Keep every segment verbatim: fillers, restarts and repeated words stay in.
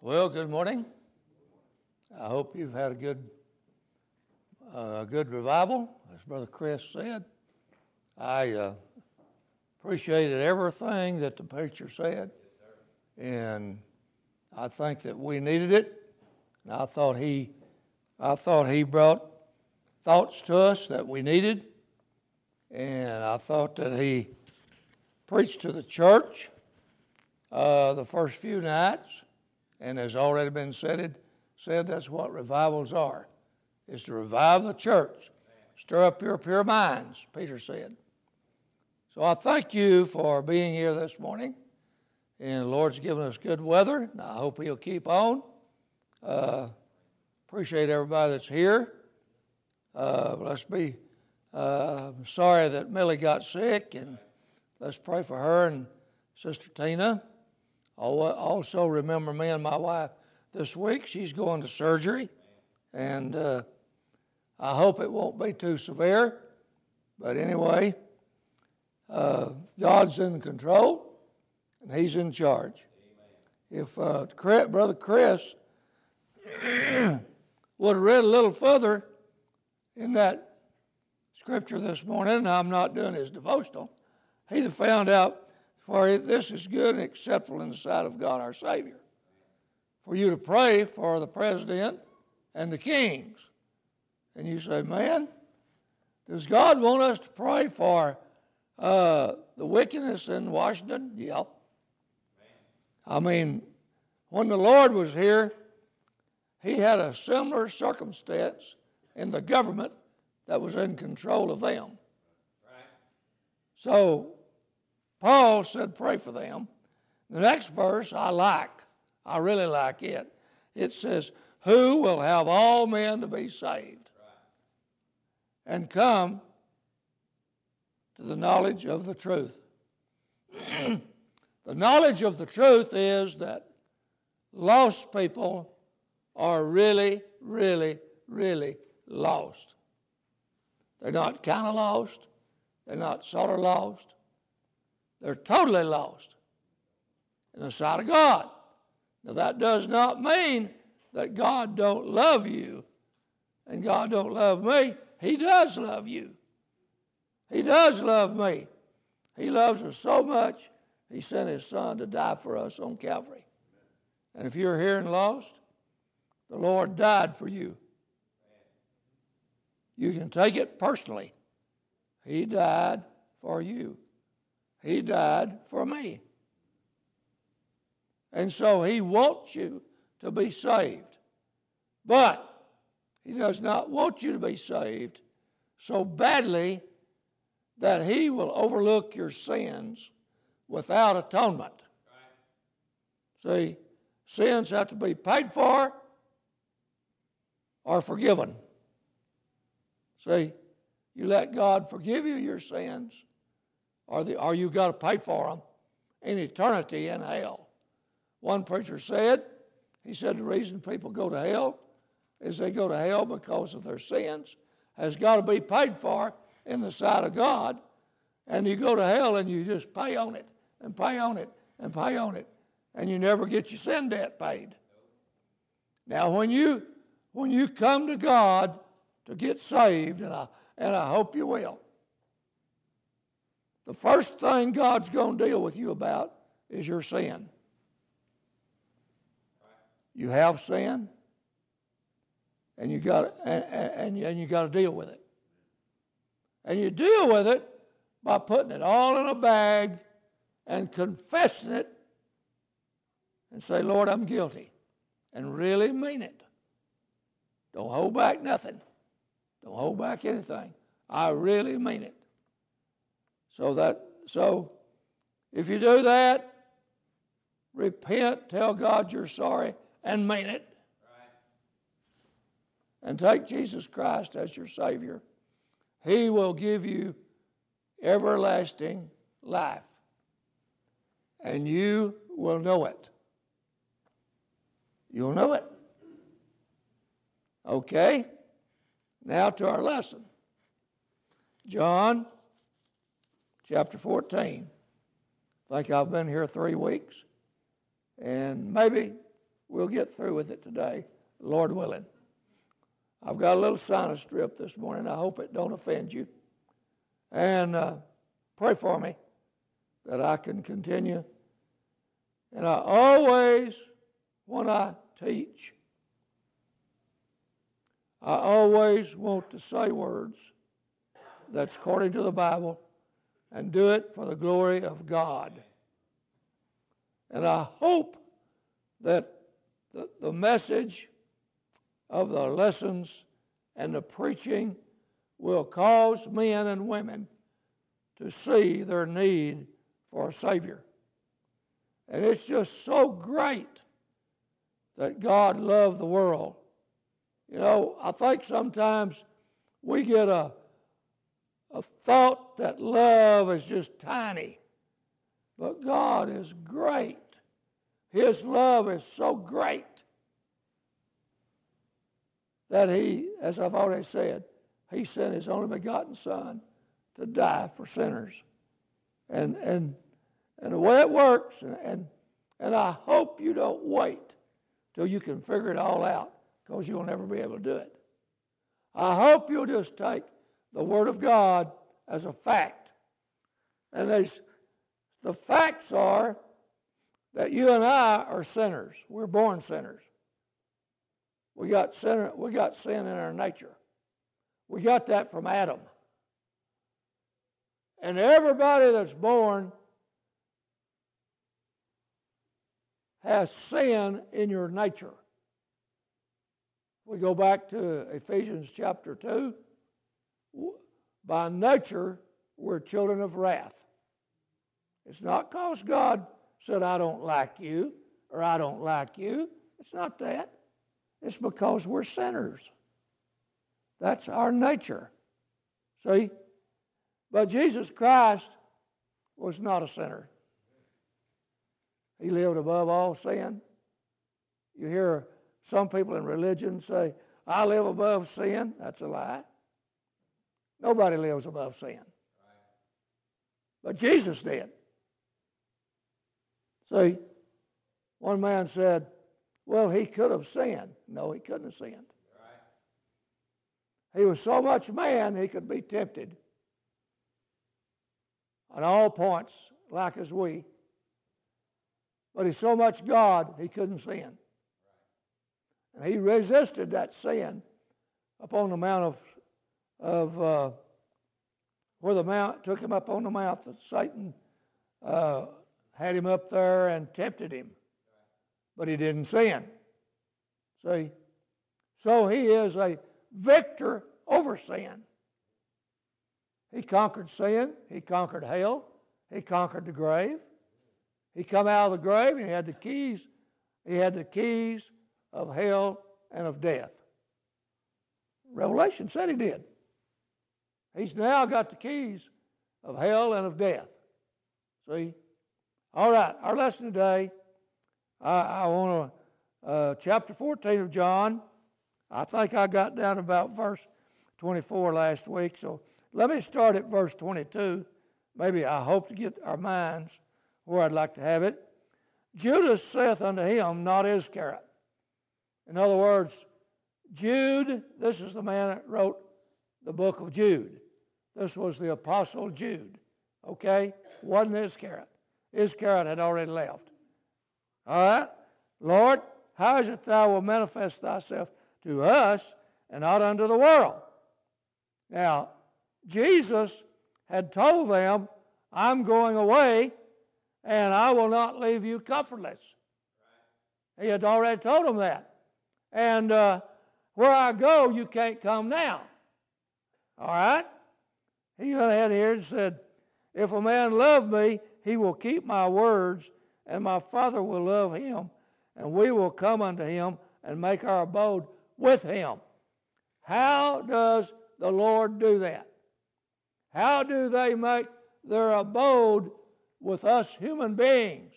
Well, good morning. I hope you've had a good uh, good revival, as Brother Chris said. I uh, appreciated everything that the preacher said, and I think that we needed it. And I thought he, I thought he brought thoughts to us that we needed, and I thought that he preached to the church uh, the first few nights. And as already been said, said that's what revivals are. It's to revive the church. Stir up your pure minds, Peter said. So I thank you for being here this morning. And the Lord's given us good weather, and I hope he'll keep on. Uh, appreciate everybody that's here. Uh, let's be uh, sorry that Millie got sick, and let's pray for her and Sister Tina. Also remember me and my wife this week. She's going to surgery, and uh, I hope it won't be too severe. But anyway, uh, God's in control, and he's in charge. Amen. If uh, Chris, Brother Chris would have read a little further in that scripture this morning, and I'm not doing his devotional, he'd have found out, for this is good and acceptable in the sight of God our Savior, for you to pray for the president and the kings. And you say, man, does God want us to pray for uh, the wickedness in Washington? Yeah. I mean, when the Lord was here, he had a similar circumstance in the government that was in control of them. Right. So Paul said, pray for them. The next verse I like. I really like it. It says, who will have all men to be saved and come to the knowledge of the truth. The knowledge of the truth is that lost people are really, really, really lost. They're not kind of lost. They're not sort of lost. They're totally lost in the sight of God. Now, that does not mean that God don't love you and God don't love me. He does love you. He does love me. He loves us so much, he sent his son to die for us on Calvary. And if you're here and lost, the Lord died for you. You can take it personally. He died for you. He died for me. And so he wants you to be saved. But he does not want you to be saved so badly that he will overlook your sins without atonement. Right. See, sins have to be paid for or forgiven. See, you let God forgive you your sins, Or, the, or you've got to pay for them in eternity in hell. One preacher said, he said the reason people go to hell is they go to hell because of their sins has got to be paid for in the sight of God. And you go to hell and you just pay on it and pay on it and pay on it. And you never get your sin debt paid. Now when you when you come to God to get saved, and I, and I hope you will, the first thing God's going to deal with you about is your sin. You have sin, and you got and, and, and you got to deal with it. And you deal with it by putting it all in a bag and confessing it, and say, "Lord, I'm guilty," and really mean it. Don't hold back nothing. Don't hold back anything. I really mean it. So that so if you do that, repent, tell God you're sorry, and mean it. Right. And take Jesus Christ as your Savior. He will give you everlasting life. And you will know it. You'll know it. Okay? Now to our lesson. John Chapter fourteen. I think I've been here three weeks, and maybe We'll get through with it today, Lord willing. I've got a little sinus drip this morning. I hope it don't offend you. And uh, pray for me that I can continue. And I always, when I teach, I always want to say words that's according to the Bible and do it for the glory of God. And I hope that the, the message of the lessons and the preaching will cause men and women to see their need for a Savior. And it's just so great that God loved the world. You know, I think sometimes we get a, a thought that love is just tiny. But God is great. His love is so great that he, as I've already said, he sent his only begotten son to die for sinners. And and and the way it works, and and, and I hope you don't wait till you can figure it all out, because you'll never be able to do it. I hope you'll just take the Word of God as a fact. And there's the facts are that you and I are sinners. We're born sinners. We got sin, we got sin in our nature. We got that from Adam. And everybody that's born has sin in your nature. We go back to Ephesians chapter two. By nature, we're children of wrath. It's not because God said, I don't like you, or I don't like you. It's not that. It's because we're sinners. That's our nature. See? But Jesus Christ was not a sinner. He lived above all sin. You hear some people in religion say, I live above sin. That's a lie. Nobody lives above sin. But Jesus did. See, one man said, well, he could have sinned. No, he couldn't have sinned. Right. He was so much man, he could be tempted on all points, like as we. But he's so much God, he couldn't sin. And he resisted that sin upon the Mount of, of uh, where the Mount took him up on the Mount that Satan uh, had him up there and tempted him, but he didn't sin. See? So he is a victor over sin. He conquered sin. He conquered hell. He conquered the grave. He come out of the grave and he had the keys. He had the keys of hell and of death. Revelation said he did. He's now got the keys of hell and of death. See? All right, our lesson today, I, I want to, uh, chapter fourteen of John. I think I got down about verse twenty-four last week, so let me start at verse twenty-two. Maybe I hope to get our minds where I'd like to have it. Judas saith unto him, not Iscariot. In other words, Jude, this is the man that wrote the book of Jude. This was the apostle Jude, okay? Wasn't Iscariot. Iscariot had already left. All right? Lord, how is it thou wilt manifest thyself to us and not unto the world? Now, Jesus had told them, I'm going away and I will not leave you comfortless. Right. He had already told them that. And uh, where I go, you can't come now. All right? He went ahead here and said, if a man love me, he will keep my words, and my Father will love him, and we will come unto him and make our abode with him. How does the Lord do that? How do they make their abode with us human beings?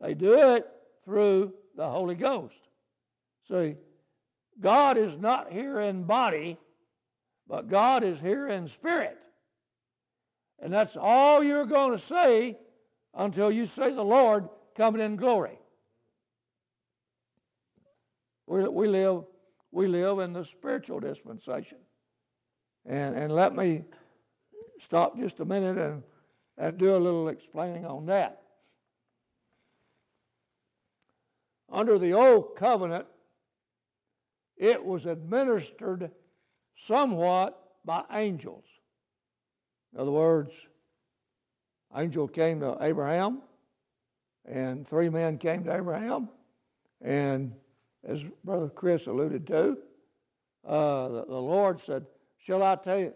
They do it through the Holy Ghost. See, God is not here in body, but God is here in spirit. And that's all you're going to see until you see the Lord coming in glory. We, we live we live in the spiritual dispensation. And and let me stop just a minute and, and do a little explaining on that. Under the old covenant, it was administered somewhat by angels. In other words, angel came to Abraham, and three men came to Abraham, and as Brother Chris alluded to, uh, the, the Lord said, "Shall I tell you,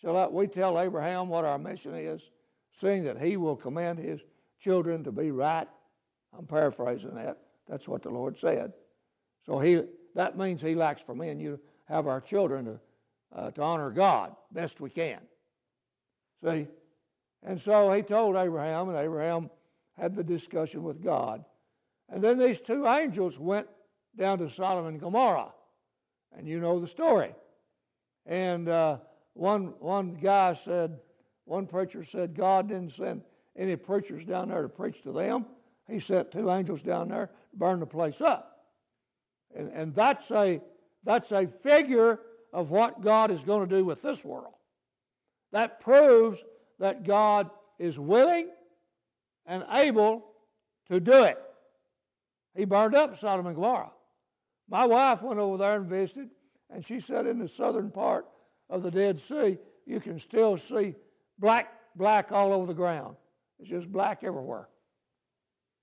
shall I, we tell Abraham what our mission is, seeing that he will command his children to be right?" I'm paraphrasing that. That's what the Lord said. So he that means he likes for me and you to have our children to, uh, to honor God best we can. See? And so he told Abraham, and Abraham had the discussion with God. And then these two angels went down to Sodom and Gomorrah. And you know the story. And uh, one one guy said, one preacher said, God didn't send any preachers down there to preach to them. He sent two angels down there to burn the place up. And, and that's a that's a figure of what God is going to do with this world. That proves that God is willing and able to do it. He burned up Sodom and Gomorrah. My wife went over there and visited, and she said in the southern part of the Dead Sea, you can still see black, black all over the ground. It's just black everywhere.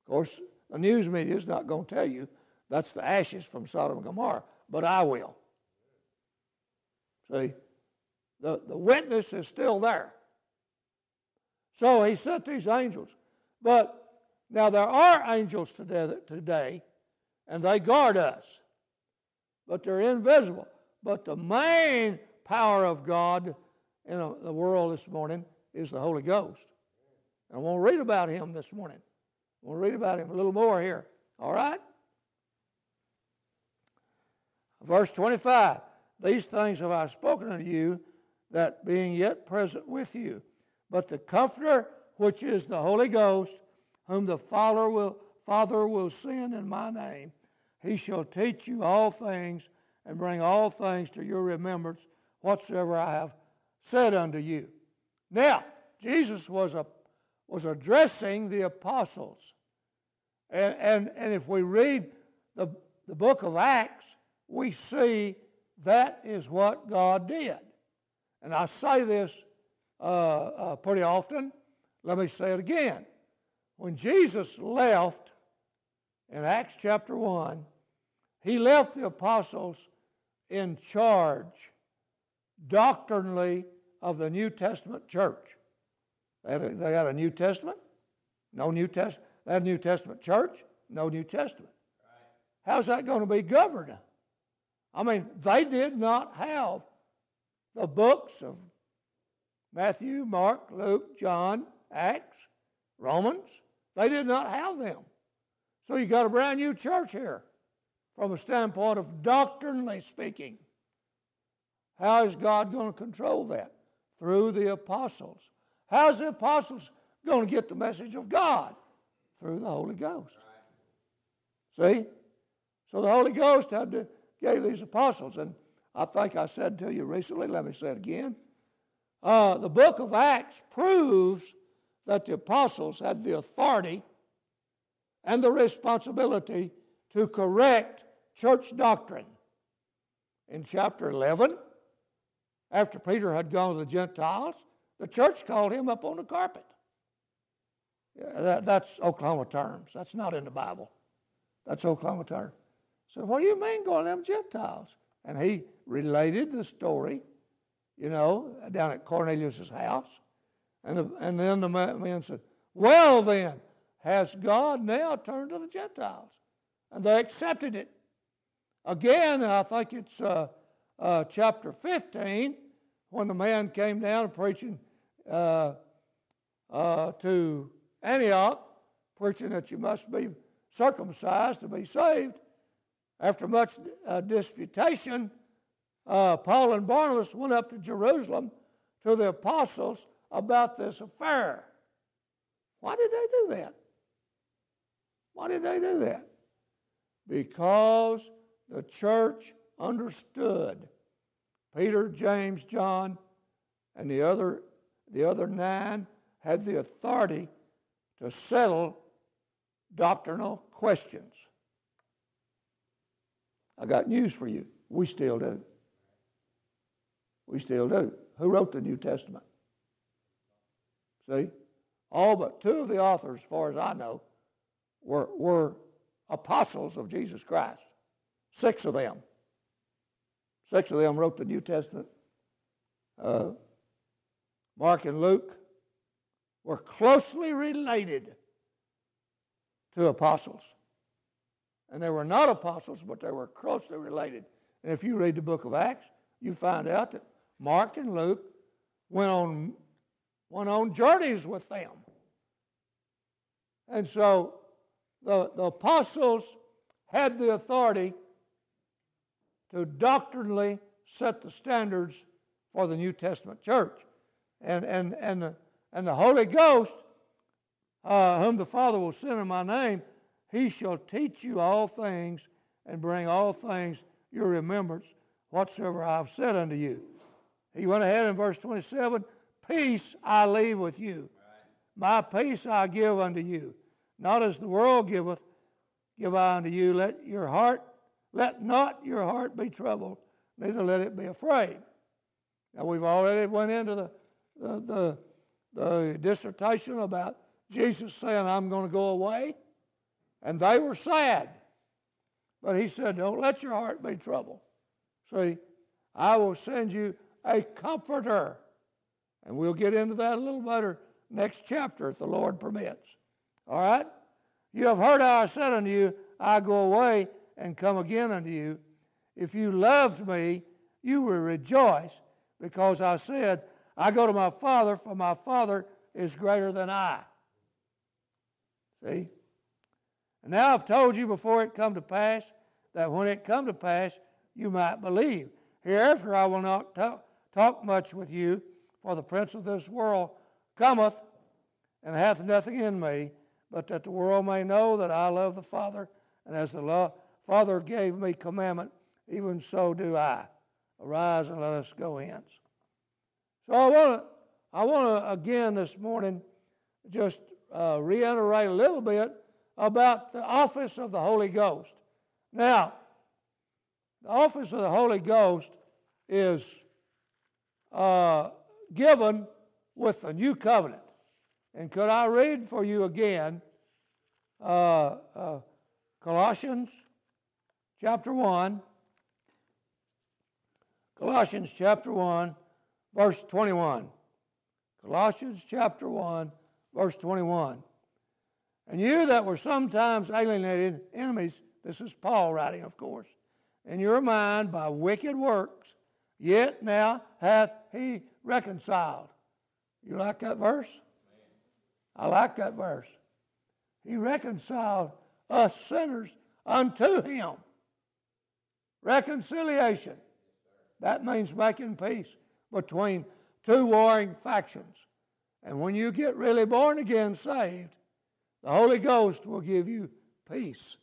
Of course, the news media is not going to tell you that's the ashes from Sodom and Gomorrah, but I will. See, the, the witness is still there. So he sent these angels. But now there are angels today, and they guard us, but they're invisible. But the main power of God in the world this morning is the Holy Ghost. And I want to read about him this morning. I want to read about him a little more here, all right? Verse twenty-five, these things have I spoken unto you, that being yet present with you, but the Comforter, which is the Holy Ghost, whom the Father will, Father will send in my name, he shall teach you all things and bring all things to your remembrance whatsoever I have said unto you. Now, Jesus was a, was addressing the apostles. And, and, and if we read the, the book of Acts, we see that is what God did. And I say this uh, uh, pretty often. Let me say it again. When Jesus left in Acts chapter one, he left the apostles in charge doctrinally of the New Testament church. They had a, they had a New Testament, no New Testament. They had a New Testament church, no New Testament. Right. How's that going to be governed? I mean, they did not have the books of Matthew, Mark, Luke, John, Acts, Romans. They did not have them. So you got a brand new church here from a standpoint of doctrinally speaking. How is God going to control that? Through the apostles. How is the apostles going to get the message of God? Through the Holy Ghost. Right. See? So the Holy Ghost had to gave these apostles, and I think I said to you recently, let me say it again, uh, the book of Acts proves that the apostles had the authority and the responsibility to correct church doctrine. In chapter eleven, after Peter had gone to the Gentiles, the church called him up on the carpet. Yeah, that, that's Oklahoma terms. That's not in the Bible. That's Oklahoma terms. So what do you mean going to them Gentiles? And he related the story, you know, down at Cornelius' house. And, the, and then the men said, well then, has God now turned to the Gentiles? And they accepted it. Again, I think it's uh, uh, chapter fifteen, when the man came down preaching uh, uh, to Antioch, preaching that you must be circumcised to be saved. After much uh, disputation, uh, Paul and Barnabas went up to Jerusalem to the apostles about this affair. Why did they do that? Why did they do that? Because The church understood. Peter, James, John, and the other, the other nine had the authority to settle doctrinal questions. I got news for you. We still do. We still do. Who wrote the New Testament? See? All but two of the authors, as far as I know, were, were apostles of Jesus Christ. Six of them. Six of them wrote the New Testament. Uh, Mark and Luke were closely related to apostles. And they were not apostles, but they were closely related. And if you read the book of Acts, you find out that Mark and Luke went on, went on journeys with them. And so the, the apostles had the authority to doctrinally set the standards for the New Testament church. And, and, and, the, and the Holy Ghost, uh, whom the Father will send in my name, he shall teach you all things and bring all things your remembrance, whatsoever I have said unto you. He went ahead in verse twenty-seven, peace I leave with you. My peace I give unto you. Not as the world giveth, give I unto you. Let your heart, let not your heart be troubled, neither let it be afraid. Now we've already went into the, the, the, the dissertation about Jesus saying, I'm going to go away. And they were sad. But he said, don't let your heart be troubled. See, I will send you a comforter. And we'll get into that a little later next chapter if the Lord permits. All right? You have heard how I said unto you, I go away and come again unto you. If you loved me, you will rejoice because I said, I go to my Father, for my Father is greater than I. See? And now I've told you before it come to pass, that when it come to pass, you might believe. Hereafter I will not talk, talk much with you, for the prince of this world cometh and hath nothing in me, but that the world may know that I love the Father, and as the lo- Father gave me commandment, even so do I. Arise and let us go hence. So I want to, I want to again this morning just uh, reiterate a little bit about the office of the Holy Ghost. Now, the office of the Holy Ghost is uh, given with the new covenant. And could I read for you again uh, uh, Colossians chapter one, Colossians chapter one, verse twenty-one. Colossians chapter one, verse twenty-one. And you that were sometimes alienated enemies, this is Paul writing, of course, in your mind by wicked works, yet now hath he reconciled. You like that verse? I like that verse. He reconciled us sinners unto him. Reconciliation. That means making peace between two warring factions. And when you get really born again saved, the Holy Ghost will give you peace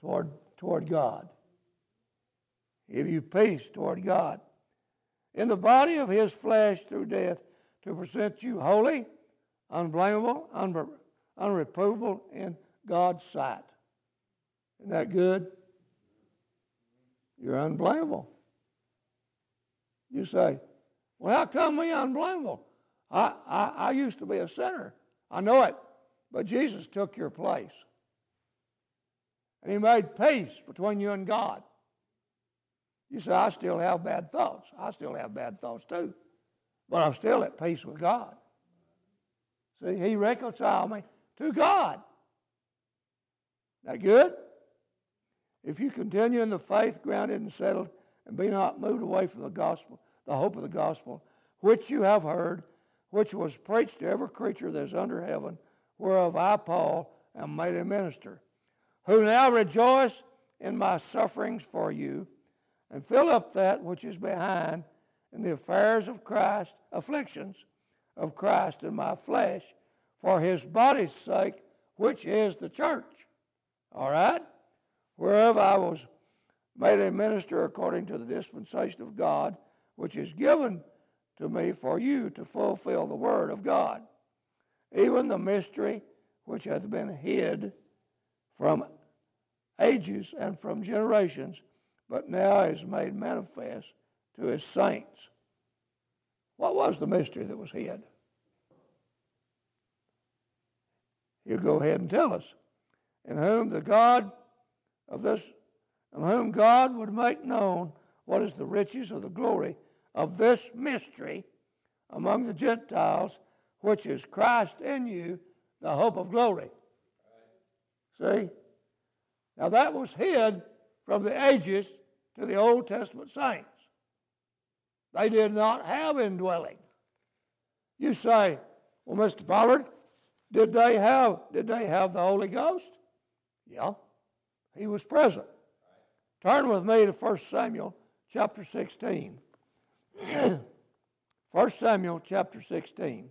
toward, toward God. Give you peace toward God. In the body of his flesh through death to present you holy, unblameable, unre- unreprovable in God's sight. Isn't that good? You're unblameable. You say, well, how come we unblameable? I, I, I used to be a sinner. I know it. But Jesus took your place. And he made peace between you and God. You say, I still have bad thoughts. I still have bad thoughts too. But I'm still at peace with God. See, he reconciled me to God. Isn't that good? If you continue in the faith, grounded and settled, and be not moved away from the gospel, the hope of the gospel, which you have heard, which was preached to every creature that is under heaven, whereof I, Paul, am made a minister, who now rejoice in my sufferings for you, and fill up that which is behind in the affairs of Christ, afflictions of Christ in my flesh, for his body's sake, which is the church. All right? Whereof I was may they minister according to the dispensation of God, which is given to me for you to fulfill the word of God, even the mystery which hath been hid from ages and from generations, but now is made manifest to his saints. What was the mystery that was hid? You go ahead and tell us. In whom the God of this, in whom God would make known what is the riches of the glory of this mystery among the Gentiles, which is Christ in you, the hope of glory. Right. See? Now that was hid from the ages to the Old Testament saints. They did not have indwelling. You say, well, Mister Pollard, did they have, did they have the Holy Ghost? Yeah, he was present. Turn with me to First Samuel chapter sixteen. First Samuel chapter sixteen.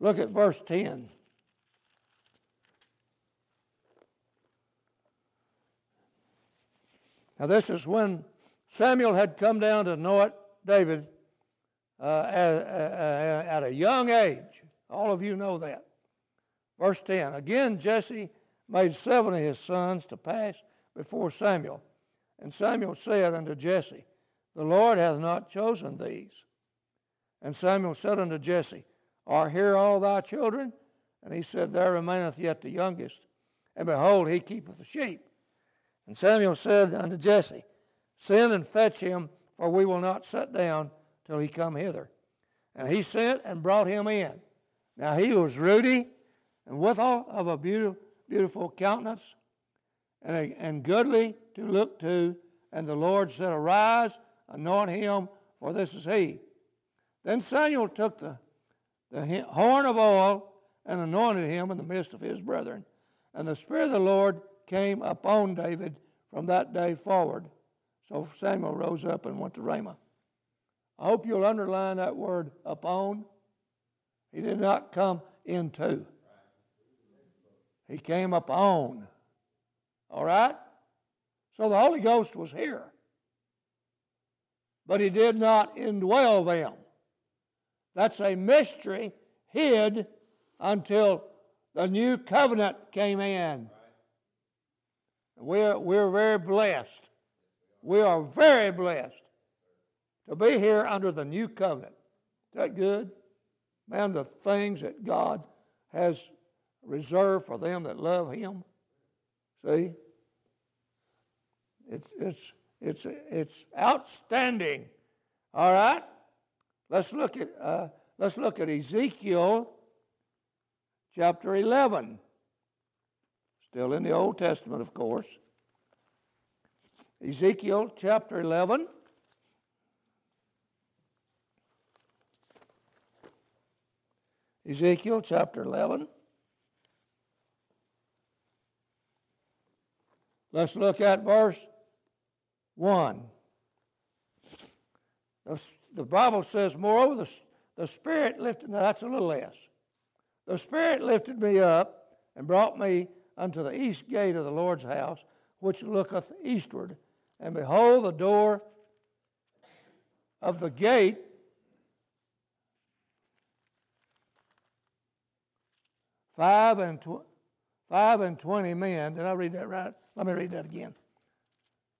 Look at verse ten. Now this is when Samuel had come down to anoint David uh, at, uh, at a young age. All of you know that. Verse ten, again Jesse made seven of his sons to pass before Samuel. And Samuel said unto Jesse, the Lord hath not chosen these. And Samuel said unto Jesse, are here all thy children? And he said, there remaineth yet the youngest. And behold, he keepeth the sheep. And Samuel said unto Jesse, send and fetch him, for we will not sit down till he come hither. And he sent and brought him in. Now he was ruddy, and withal of a beautiful, beautiful countenance, and, a, and goodly to look to. And the Lord said, arise, anoint him, for this is he. Then Samuel took the, the horn of oil and anointed him in the midst of his brethren. And the Spirit of the Lord came upon David from that day forward. So Samuel rose up and went to Ramah. I hope you'll underline that word, upon. He did not come into. He came upon. All right? So the Holy Ghost was here. But he did not indwell them. That's a mystery hid until the new covenant came in. We're, we're very blessed. We are very blessed to be here under the new covenant. Is that good? Man, the things that God has reserved for them that love him. See? It's, it's, it's, it's outstanding. All right? Let's look at, uh, let's look at Ezekiel chapter eleven. Still in the Old Testament, of course. Ezekiel chapter eleven. Ezekiel chapter eleven. Let's look at verse one. The, the Bible says, moreover, the, the Spirit lifted, now that's a little less. The Spirit lifted me up and brought me unto the east gate of the Lord's house, which looketh eastward. And behold, the door of the gate five and tw- five and twenty men. Did I read that right? Let me read that again.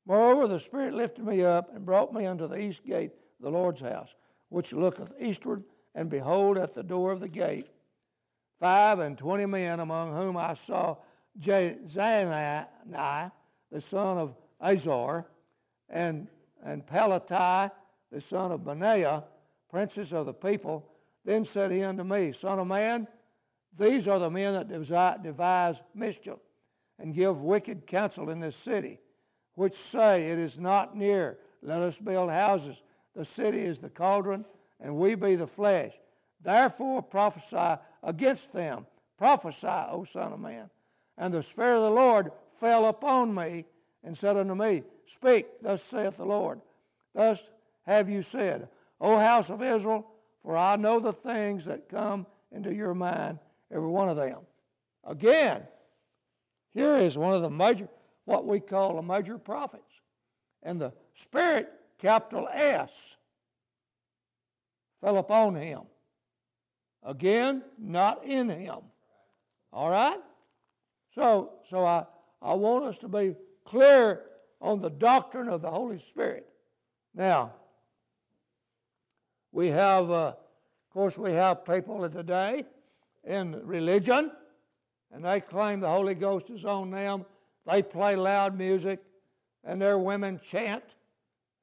Moreover, the Spirit lifted me up and brought me unto the east gate of the Lord's house, which looketh eastward, and behold, at the door of the gate, five and twenty men, among whom I saw Jezani, the son of Azor, and, and Pelatai, the son of Benaiah, princes of the people. Then said he unto me, Son of man, these are the men that devise mischief and give wicked counsel in this city, which say, it is not near, let us build houses. The city is the cauldron, and we be the flesh. Therefore prophesy against them. Prophesy, O son of man. And the Spirit of the Lord fell upon me and said unto me, Speak, thus saith the Lord. Thus have you said, O house of Israel, for I know the things that come into your mind, every one of them. Again, here is one of the major, what we call the major prophets. And the Spirit, capital S, fell upon him. Again, not in him. All right? So, so I, I want us to be clear on the doctrine of the Holy Spirit. Now, we have, uh, of course, we have people today in religion, and they claim the Holy Ghost is on them. They play loud music, and their women chant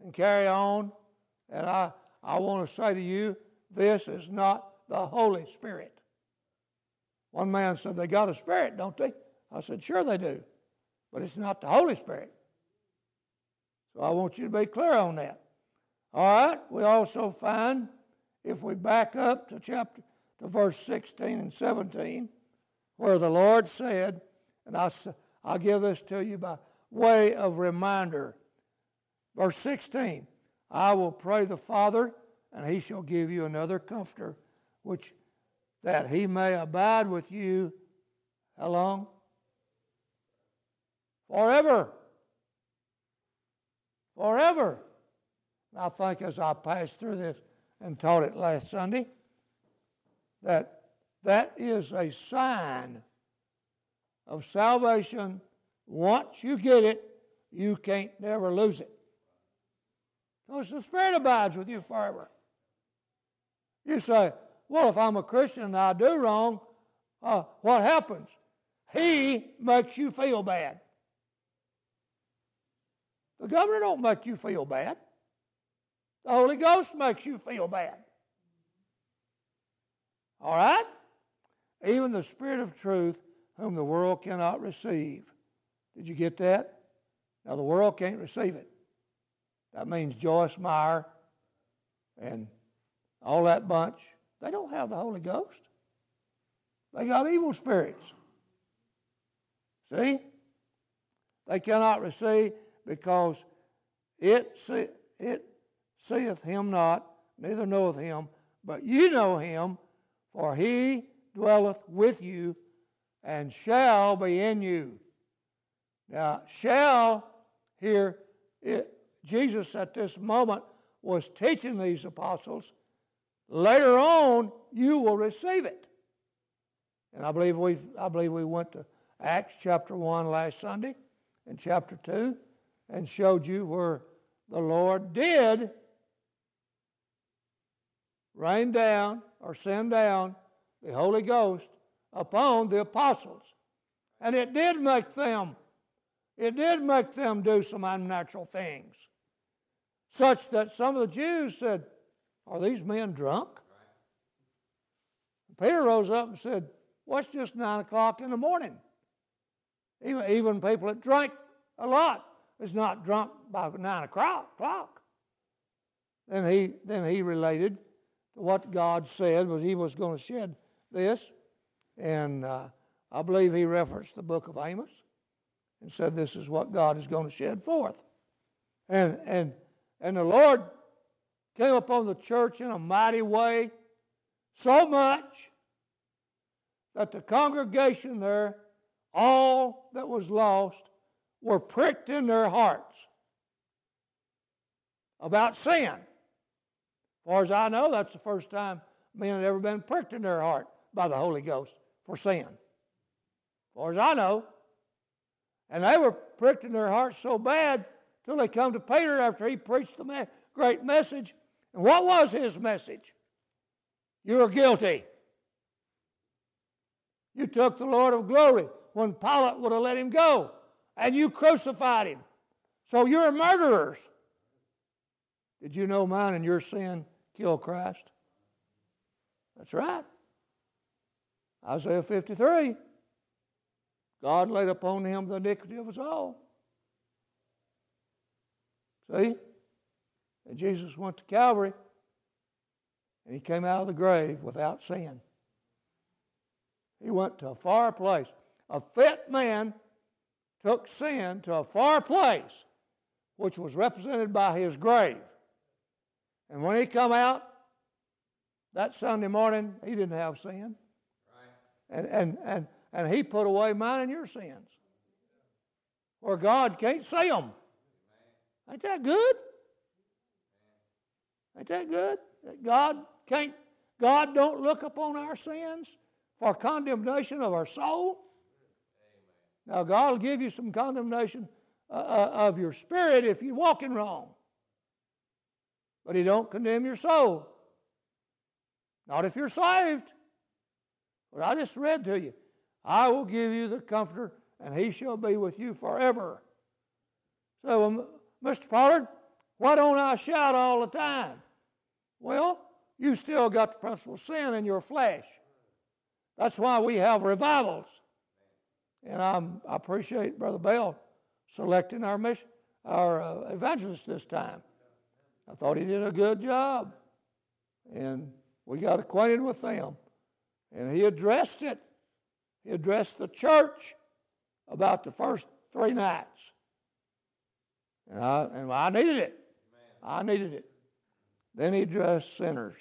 and carry on. And I, I want to say to you, this is not the Holy Spirit. One man said, they got a spirit, don't they? I said, sure they do, but it's not the Holy Spirit. So I want you to be clear on that. All right, we also find, if we back up to chapter to verse sixteen and seventeen, where the Lord said, and I, I give this to you by way of reminder. Verse sixteen, I will pray the Father, and he shall give you another comforter, which that he may abide with you, how long? Forever. Forever. And I think as I passed through this and taught it last Sunday, that that is a sign of salvation. Once you get it, you can't never lose it. Because the Spirit abides with you forever. You say, well, if I'm a Christian and I do wrong, uh, what happens? He makes you feel bad. The governor don't make you feel bad. The Holy Ghost makes you feel bad. All right? Even the Spirit of truth whom the world cannot receive. Did you get that? Now, the world can't receive it. That means Joyce Meyer and all that bunch. They don't have the Holy Ghost. They got evil spirits. See? They cannot receive because it, see, it seeth him not, neither knoweth him, but you know him, for he dwelleth with you and shall be in you. Now, shall here, it, Jesus at this moment was teaching these apostles. Later on, you will receive it. And I believe we I believe we went to Acts chapter one last Sunday and chapter two and showed you where the Lord did rain down or send down the Holy Ghost upon the apostles. And it did make them, it did make them do some unnatural things, such that some of the Jews said, are these men drunk? Right. Peter rose up and said, what's just nine o'clock in the morning? Even, even people that drank a lot is not drunk by nine o'clock. Then he, then he related to what God said, was he was going to shed this. And uh, I believe he referenced the book of Amos and said this is what God is going to shed forth. And, and, and the Lord came upon the church in a mighty way, so much that the congregation there, all that was lost, were pricked in their hearts about sin. As far as I know, that's the first time men had ever been pricked in their heart by the Holy Ghost for sin. As far as I know. And they were pricked in their hearts so bad till they come to Peter after he preached the me- great message. And what was his message? You're guilty. You took the Lord of glory when Pilate would have let him go, and you crucified him. So you're murderers. Did you know mine and your sin killed Christ? That's right. Isaiah fifty-three. God laid upon him the iniquity of us all. See? And Jesus went to Calvary, and he came out of the grave without sin. He went to a far place. A fit man took sin to a far place, which was represented by his grave. And when he come out that Sunday morning, he didn't have sin. Right. And, and, and, and he put away mine and your sins. Or God can't see them. Ain't that good? Ain't that good? That God can't, God don't look upon our sins for condemnation of our soul. Now, God will give you some condemnation uh, of your spirit if you're walking wrong. But he don't condemn your soul. Not if you're saved. But I just read to you, I will give you the Comforter, and he shall be with you forever. So, um, Mister Pollard, why don't I shout all the time? Well, you still got the principle of sin in your flesh. That's why we have revivals. And I'm, I appreciate Brother Bell selecting our mission, our uh, evangelist this time. I thought he did a good job. And we got acquainted with them. And he addressed it. He addressed the church about the first three nights. And I, and I needed it. I needed it. Then he addressed sinners.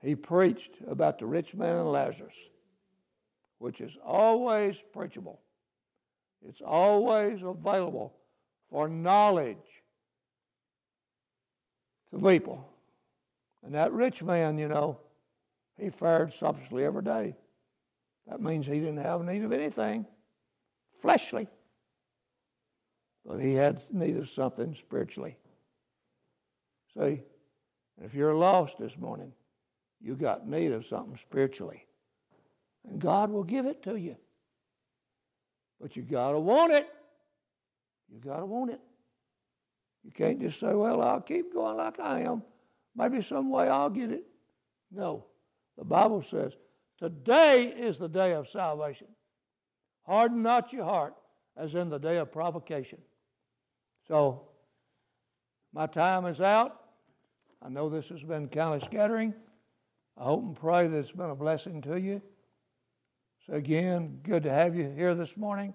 He preached about the rich man and Lazarus, which is always preachable. It's always available for knowledge to people. And that rich man, you know, he fared sumptuously every day. That means he didn't have need of anything fleshly, but he had need of something spiritually. See, if you're lost this morning, you got need of something spiritually. And God will give it to you. But you got to want it. You got to want it. You can't just say, well, I'll keep going like I am. Maybe some way I'll get it. No. The Bible says, today is the day of salvation. Harden not your heart as in the day of provocation. So, my time is out. I know this has been kind of scattering. I hope and pray that it's been a blessing to you. So again, good to have you here this morning.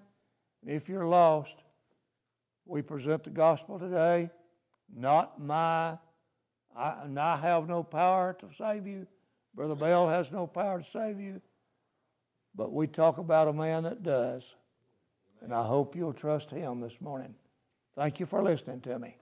And if you're lost, we present the gospel today. Not my, I, and I have no power to save you. Brother Bell has no power to save you. But we talk about a man that does. And I hope you'll trust him this morning. Thank you for listening to me.